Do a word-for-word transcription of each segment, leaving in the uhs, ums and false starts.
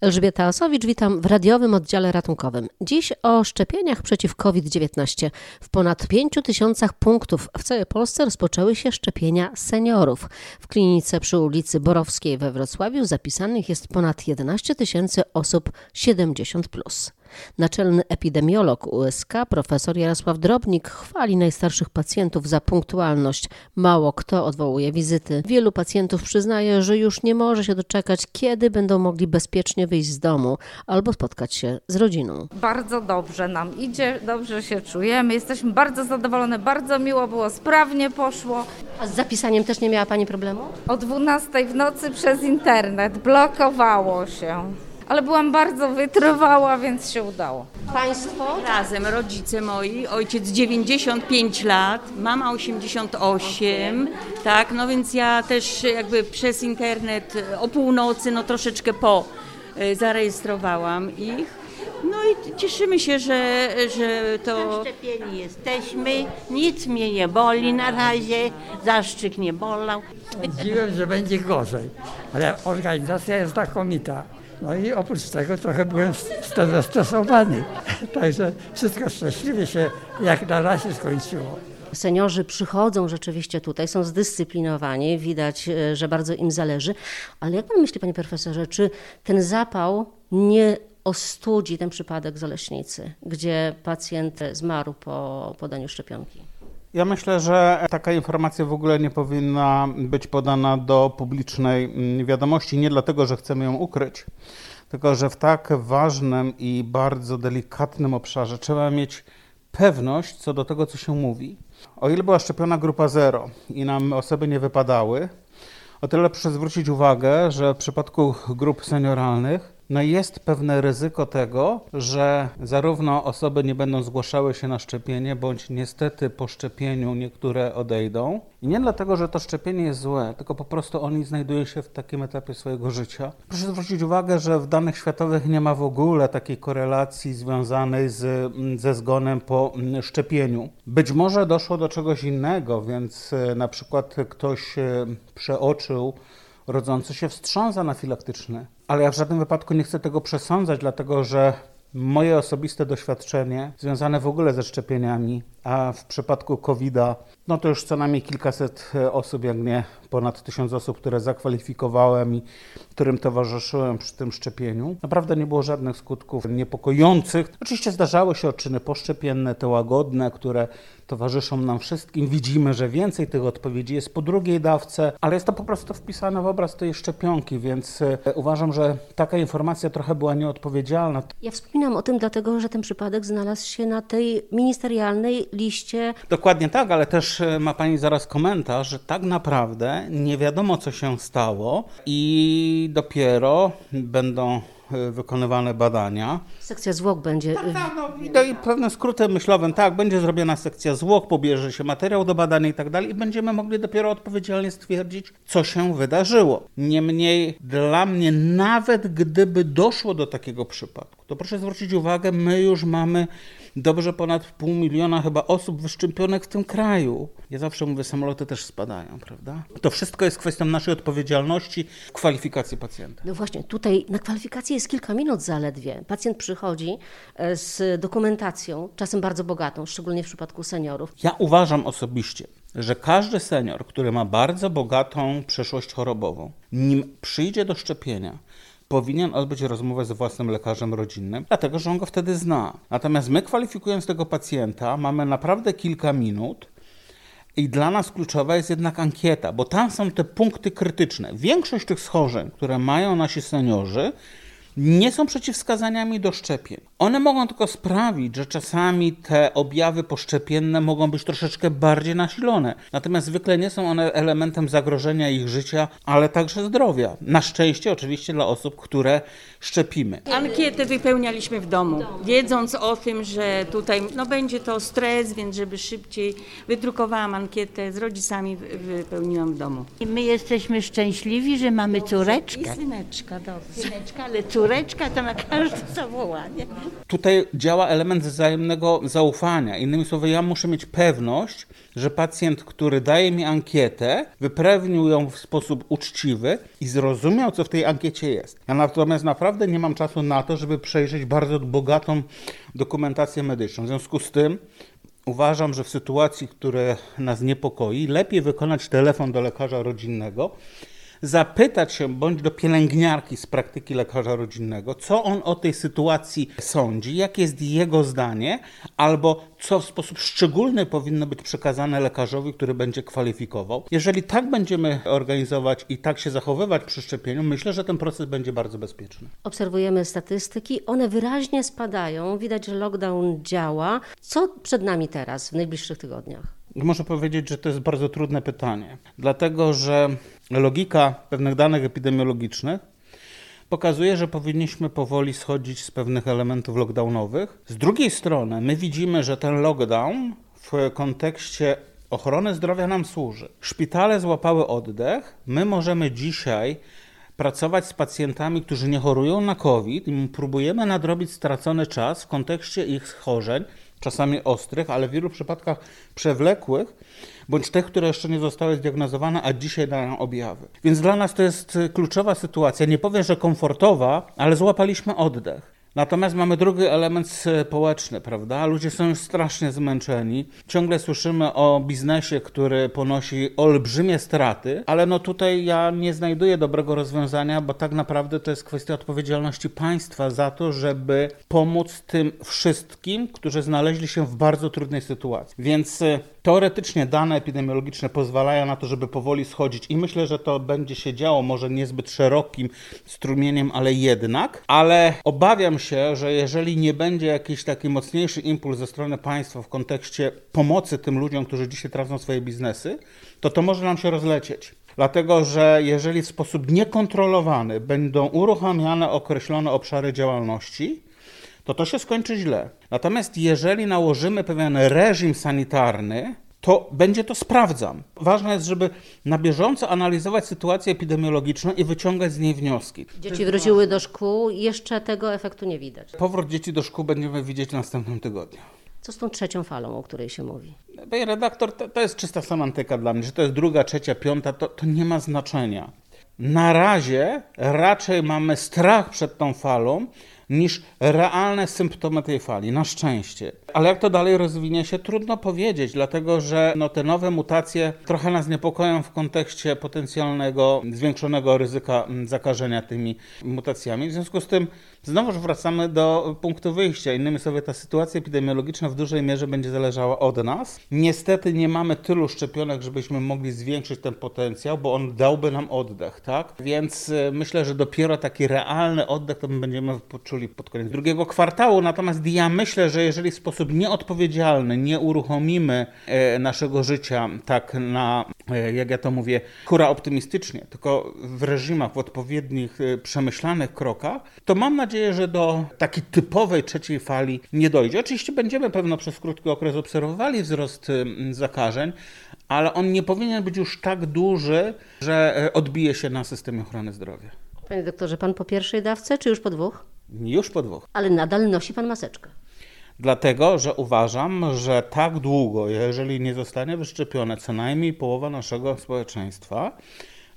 Elżbieta Osowicz, witam w radiowym oddziale ratunkowym. Dziś o szczepieniach przeciw COVID dziewiętnaście. W ponad pięciu tysiącach punktów w całej Polsce rozpoczęły się szczepienia seniorów. W klinice przy ulicy Borowskiej we Wrocławiu zapisanych jest ponad jedenaście tysięcy osób siedemdziesiąt plus. Naczelny epidemiolog U S K profesor Jarosław Drobnik chwali najstarszych pacjentów za punktualność. Mało kto odwołuje wizyty. Wielu pacjentów przyznaje, że już nie może się doczekać, kiedy będą mogli bezpiecznie wyjść z domu albo spotkać się z rodziną. Bardzo dobrze nam idzie, dobrze się czujemy, jesteśmy bardzo zadowolone, bardzo miło było, sprawnie poszło. A z zapisaniem też nie miała Pani problemu? O dwunastej w nocy przez internet blokowało się. Ale byłam bardzo wytrwała, więc się udało. Państwo? Razem, rodzice moi, ojciec dziewięćdziesiąt pięć lat, mama osiemdziesiąt osiem, tak, no więc ja też jakby przez internet o północy, no troszeczkę po, zarejestrowałam ich. No i cieszymy się, że, że to... Zaszczepieni jesteśmy, nic mnie nie boli na razie, zaszczyk nie bolał. Sądziłem, że będzie gorzej, ale organizacja jest znakomita. No i oprócz tego trochę byłem zestresowany, także wszystko szczęśliwie się jak na razie skończyło. Seniorzy przychodzą rzeczywiście tutaj, są zdyscyplinowani, widać, że bardzo im zależy, ale jak Pan myśli, Panie Profesorze, czy ten zapał nie ostudzi ten przypadek z Oleśnicy, gdzie pacjent zmarł po podaniu szczepionki? Ja myślę, że taka informacja w ogóle nie powinna być podana do publicznej wiadomości, nie dlatego, że chcemy ją ukryć, tylko że w tak ważnym i bardzo delikatnym obszarze trzeba mieć pewność co do tego, co się mówi. O ile była szczepiona grupa zero i nam osoby nie wypadały, o tyle proszę zwrócić uwagę, że w przypadku grup senioralnych no jest pewne ryzyko tego, że zarówno osoby nie będą zgłaszały się na szczepienie, bądź niestety po szczepieniu niektóre odejdą. I nie dlatego, że to szczepienie jest złe, tylko po prostu oni znajdują się w takim etapie swojego życia. Proszę zwrócić uwagę, że w danych światowych nie ma w ogóle takiej korelacji związanej z, ze zgonem po szczepieniu. Być może doszło do czegoś innego, więc na przykład ktoś przeoczył rodzący się wstrząs anafilaktyczny. Ale ja w żadnym wypadku nie chcę tego przesądzać, dlatego że moje osobiste doświadczenie związane w ogóle ze szczepieniami, a w przypadku kowida, no to już co najmniej kilkaset osób, jak nie ponad tysiąc osób, które zakwalifikowałem i którym towarzyszyłem przy tym szczepieniu. Naprawdę nie było żadnych skutków niepokojących. Oczywiście zdarzały się odczyny poszczepienne, te łagodne, które towarzyszą nam wszystkim. Widzimy, że więcej tych odpowiedzi jest po drugiej dawce, ale jest to po prostu wpisane w obraz tej szczepionki, więc uważam, że taka informacja trochę była nieodpowiedzialna. Ja wspominam o tym dlatego, że ten przypadek znalazł się na tej ministerialnej liście. Dokładnie tak, ale też ma Pani zaraz komentarz, że tak naprawdę nie wiadomo, co się stało i dopiero będą wykonywane badania. Sekcja zwłok będzie... Tak, tak, no i pewnym skrótem myślowym, tak, będzie zrobiona sekcja zwłok, pobierze się materiał do badania i tak dalej i będziemy mogli dopiero odpowiedzialnie stwierdzić, co się wydarzyło. Niemniej dla mnie, nawet gdyby doszło do takiego przypadku, to proszę zwrócić uwagę, my już mamy dobrze ponad pół miliona chyba osób wyszczepionych w tym kraju. Ja zawsze mówię, samoloty też spadają, prawda? To wszystko jest kwestią naszej odpowiedzialności w kwalifikacji pacjenta. No właśnie, tutaj na kwalifikację jest kilka minut zaledwie. Pacjent przychodzi z dokumentacją, czasem bardzo bogatą, szczególnie w przypadku seniorów. Ja uważam osobiście, że każdy senior, który ma bardzo bogatą przeszłość chorobową, nim przyjdzie do szczepienia, powinien odbyć rozmowę z własnym lekarzem rodzinnym, dlatego że on go wtedy zna. Natomiast my, kwalifikując tego pacjenta, mamy naprawdę kilka minut i dla nas kluczowa jest jednak ankieta, bo tam są te punkty krytyczne. Większość tych schorzeń, które mają nasi seniorzy, nie są przeciwwskazaniami do szczepień. One mogą tylko sprawić, że czasami te objawy poszczepienne mogą być troszeczkę bardziej nasilone. Natomiast zwykle nie są one elementem zagrożenia ich życia, ale także zdrowia. Na szczęście oczywiście dla osób, które szczepimy. Ankietę wypełnialiśmy w domu, wiedząc o tym, że tutaj no, będzie to stres, więc żeby szybciej wydrukowałam ankietę, z rodzicami wypełniłam w domu. I my jesteśmy szczęśliwi, że mamy córeczkę. I syneczka, dobrze. Syneczka, ale córeczka. córeczka to na każde zawołanie. Tutaj działa element wzajemnego zaufania. Innymi słowy, ja muszę mieć pewność, że pacjent, który daje mi ankietę, wypełnił ją w sposób uczciwy i zrozumiał, co w tej ankiecie jest. Ja natomiast naprawdę nie mam czasu na to, żeby przejrzeć bardzo bogatą dokumentację medyczną. W związku z tym uważam, że w sytuacji, która nas niepokoi, lepiej wykonać telefon do lekarza rodzinnego, zapytać się bądź do pielęgniarki z praktyki lekarza rodzinnego, co on o tej sytuacji sądzi, jakie jest jego zdanie, albo co w sposób szczególny powinno być przekazane lekarzowi, który będzie kwalifikował. Jeżeli tak będziemy organizować i tak się zachowywać przy szczepieniu, myślę, że ten proces będzie bardzo bezpieczny. Obserwujemy statystyki, one wyraźnie spadają, widać, że lockdown działa. Co przed nami teraz w najbliższych tygodniach? Muszę powiedzieć, że to jest bardzo trudne pytanie, dlatego że logika pewnych danych epidemiologicznych pokazuje, że powinniśmy powoli schodzić z pewnych elementów lockdownowych. Z drugiej strony my widzimy, że ten lockdown w kontekście ochrony zdrowia nam służy. Szpitale złapały oddech, my możemy dzisiaj pracować z pacjentami, którzy nie chorują na COVID i próbujemy nadrobić stracony czas w kontekście ich schorzeń, czasami ostrych, ale w wielu przypadkach przewlekłych, bądź tych, które jeszcze nie zostały zdiagnozowane, a dzisiaj dają objawy. Więc dla nas to jest kluczowa sytuacja. Nie powiem, że komfortowa, ale złapaliśmy oddech. Natomiast mamy drugi element społeczny, prawda? Ludzie są już strasznie zmęczeni. Ciągle słyszymy o biznesie, który ponosi olbrzymie straty, ale no tutaj ja nie znajduję dobrego rozwiązania, bo tak naprawdę to jest kwestia odpowiedzialności państwa za to, żeby pomóc tym wszystkim, którzy znaleźli się w bardzo trudnej sytuacji. Więc teoretycznie dane epidemiologiczne pozwalają na to, żeby powoli schodzić i myślę, że to będzie się działo może niezbyt szerokim strumieniem, ale jednak, ale obawiam się, że jeżeli nie będzie jakiś taki mocniejszy impuls ze strony państwa w kontekście pomocy tym ludziom, którzy dzisiaj tracą swoje biznesy, to to może nam się rozlecieć. Dlatego, że jeżeli w sposób niekontrolowany będą uruchamiane określone obszary działalności, to to się skończy źle. Natomiast jeżeli nałożymy pewien reżim sanitarny, to będzie to sprawdzam. Ważne jest, żeby na bieżąco analizować sytuację epidemiologiczną i wyciągać z niej wnioski. Dzieci wróciły do szkół, jeszcze tego efektu nie widać. Powrót dzieci do szkół będziemy widzieć w następnym tygodniu. Co z tą trzecią falą, o której się mówi? Panie redaktor, to, to jest czysta semantyka dla mnie, że to jest druga, trzecia, piąta, to, to nie ma znaczenia. Na razie raczej mamy strach przed tą falą, niż realne symptomy tej fali, na szczęście. Ale jak to dalej rozwinie się, trudno powiedzieć, dlatego że no, te nowe mutacje trochę nas niepokoją w kontekście potencjalnego zwiększonego ryzyka zakażenia tymi mutacjami. W związku z tym znowuż wracamy do punktu wyjścia. Innymi słowy, ta sytuacja epidemiologiczna w dużej mierze będzie zależała od nas. Niestety nie mamy tylu szczepionek, żebyśmy mogli zwiększyć ten potencjał, bo on dałby nam oddech, tak? Więc myślę, że dopiero taki realny oddech to my będziemy poczuli pod koniec drugiego kwartału, natomiast ja myślę, że jeżeli w sposób nieodpowiedzialny nie uruchomimy e, naszego życia tak na, e, jak ja to mówię, hura optymistycznie, tylko w reżimach, w odpowiednich, e, przemyślanych krokach, to mam nadzieję, że do takiej typowej trzeciej fali nie dojdzie. Oczywiście będziemy pewno przez krótki okres obserwowali wzrost e, zakażeń, ale on nie powinien być już tak duży, że e, odbije się na systemie ochrony zdrowia. Panie doktorze, pan po pierwszej dawce, czy już po dwóch? Już po dwóch. Ale nadal nosi pan maseczkę. Dlatego, że uważam, że tak długo, jeżeli nie zostanie wyszczepione co najmniej połowa naszego społeczeństwa,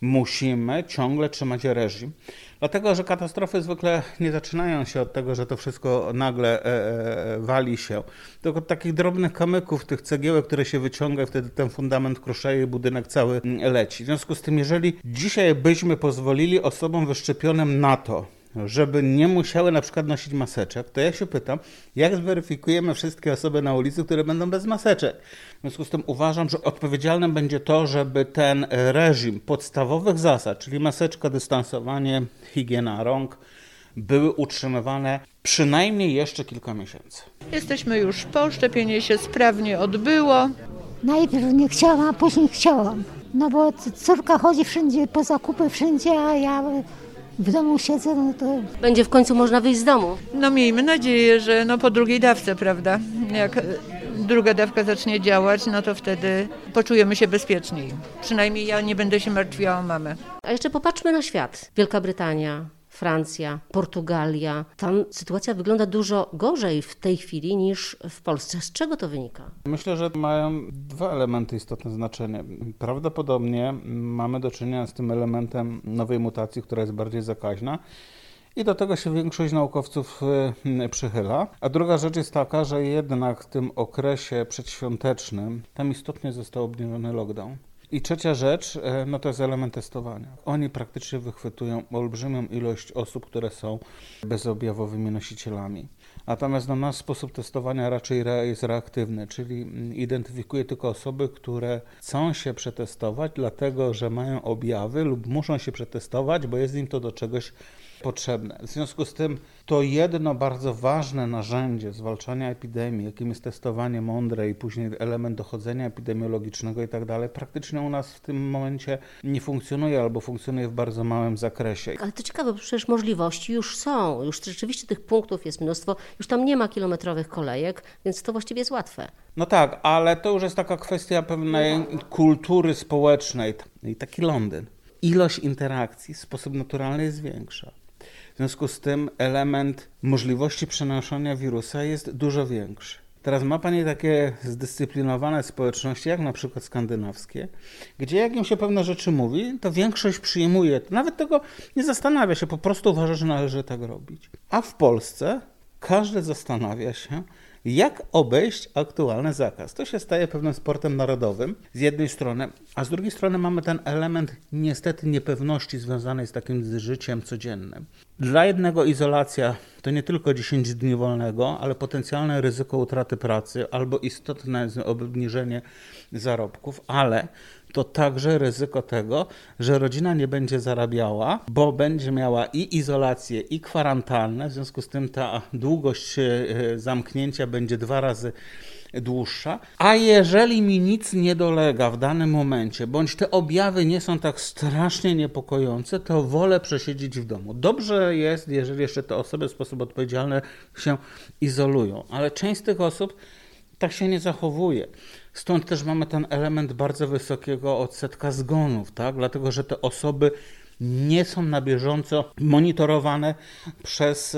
musimy ciągle trzymać reżim. Dlatego, że katastrofy zwykle nie zaczynają się od tego, że to wszystko nagle e, e, wali się. Tylko od takich drobnych kamyków, tych cegiełek, które się wyciąga i wtedy ten fundament kruszeje i budynek cały leci. W związku z tym, jeżeli dzisiaj byśmy pozwolili osobom wyszczepionym na to, żeby nie musiały na przykład nosić maseczek, to ja się pytam, jak zweryfikujemy wszystkie osoby na ulicy, które będą bez maseczek. W związku z tym uważam, że odpowiedzialne będzie to, żeby ten reżim podstawowych zasad, czyli maseczka, dystansowanie, higiena rąk, były utrzymywane przynajmniej jeszcze kilka miesięcy. Jesteśmy już po, szczepienie się sprawnie odbyło. Najpierw nie chciałam, a później chciałam. No bo córka chodzi wszędzie, po zakupy wszędzie, a ja... w domu siedzę, no to... Będzie w końcu można wyjść z domu. No miejmy nadzieję, że no po drugiej dawce, prawda? Jak druga dawka zacznie działać, no to wtedy poczujemy się bezpieczniej. Przynajmniej ja nie będę się martwiła o mamę. A jeszcze popatrzmy na świat. Wielka Brytania, Francja, Portugalia. Tam sytuacja wygląda dużo gorzej w tej chwili niż w Polsce. Z czego to wynika? Myślę, że mają dwa elementy istotne znaczenie. Prawdopodobnie mamy do czynienia z tym elementem nowej mutacji, która jest bardziej zakaźna. I do tego się większość naukowców przychyla. A druga rzecz jest taka, że jednak w tym okresie przedświątecznym tam istotnie został obniżony lockdown. I trzecia rzecz, no to jest element testowania. Oni praktycznie wychwytują olbrzymią ilość osób, które są bezobjawowymi nosicielami. Natomiast no, nasz sposób testowania raczej jest reaktywny, czyli identyfikuje tylko osoby, które chcą się przetestować, dlatego że mają objawy lub muszą się przetestować, bo jest im to do czegoś potrzebne. W związku z tym to jedno bardzo ważne narzędzie zwalczania epidemii, jakim jest testowanie mądre i później element dochodzenia epidemiologicznego i tak dalej, praktycznie u nas w tym momencie nie funkcjonuje albo funkcjonuje w bardzo małym zakresie. Ale to ciekawe, bo przecież możliwości już są, już rzeczywiście tych punktów jest mnóstwo, już tam nie ma kilometrowych kolejek, więc to właściwie jest łatwe. No tak, ale to już jest taka kwestia pewnej kultury społecznej i taki Londyn. Ilość interakcji w sposób naturalny jest większa. W związku z tym element możliwości przenoszenia wirusa jest dużo większy. Teraz ma Pani takie zdyscyplinowane społeczności, jak na przykład skandynawskie, gdzie jak im się pewne rzeczy mówi, to większość przyjmuje, nawet tego nie zastanawia się, po prostu uważa, że należy tak robić. A w Polsce każdy zastanawia się, jak obejść aktualny zakaz. To się staje pewnym sportem narodowym z jednej strony, a z drugiej strony mamy ten element niestety niepewności związanej z takim życiem codziennym. Dla jednego izolacja to nie tylko dziesięć dni wolnego, ale potencjalne ryzyko utraty pracy albo istotne obniżenie zarobków, ale to także ryzyko tego, że rodzina nie będzie zarabiała, bo będzie miała i izolację, i kwarantannę, w związku z tym ta długość zamknięcia będzie dwa razy dłuższa. A jeżeli mi nic nie dolega w danym momencie, bądź te objawy nie są tak strasznie niepokojące, to wolę przesiedzieć w domu. Dobrze jest, jeżeli jeszcze te osoby w sposób odpowiedzialny się izolują, ale część z tych osób tak się nie zachowuje. Stąd też mamy ten element bardzo wysokiego odsetka zgonów, tak? Dlatego, że te osoby nie są na bieżąco monitorowane przez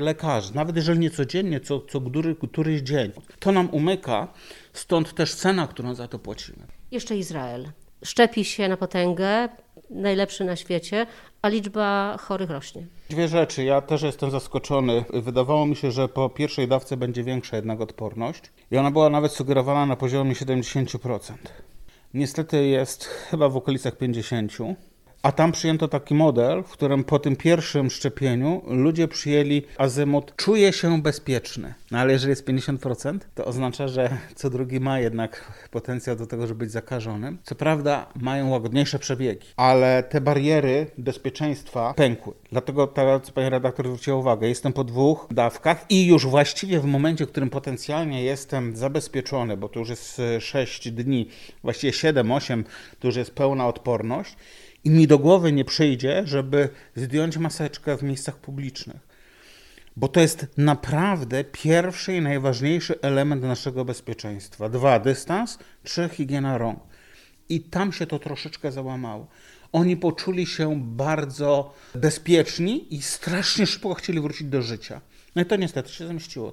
lekarzy. Nawet jeżeli nie codziennie, co, co który, któryś dzień. To nam umyka, stąd też cena, którą za to płacimy. Jeszcze Izrael. Szczepi się na potęgę, najlepszy na świecie, a liczba chorych rośnie. Dwie rzeczy. Ja też jestem zaskoczony. Wydawało mi się, że po pierwszej dawce będzie większa jednak odporność i ona była nawet sugerowana na poziomie siedemdziesiąt procent. Niestety jest chyba w okolicach pięćdziesiąt procent. A tam przyjęto taki model, w którym po tym pierwszym szczepieniu ludzie przyjęli azymut czuje się bezpieczny. No ale jeżeli jest pięćdziesiąt procent, to oznacza, że co drugi ma jednak potencjał do tego, żeby być zakażonym. Co prawda mają łagodniejsze przebiegi, ale te bariery bezpieczeństwa pękły. Dlatego ta, co pani redaktor zwróciła uwagę, jestem po dwóch dawkach i już właściwie w momencie, w którym potencjalnie jestem zabezpieczony, bo to już jest sześć dni, właściwie siedem, osiem, to już jest pełna odporność, i mi do głowy nie przyjdzie, żeby zdjąć maseczkę w miejscach publicznych. Bo to jest naprawdę pierwszy i najważniejszy element naszego bezpieczeństwa. Dwa, dystans, trzy, higiena rąk. I tam się to troszeczkę załamało. Oni poczuli się bardzo bezpieczni i strasznie szybko chcieli wrócić do życia. No i to niestety się zemściło.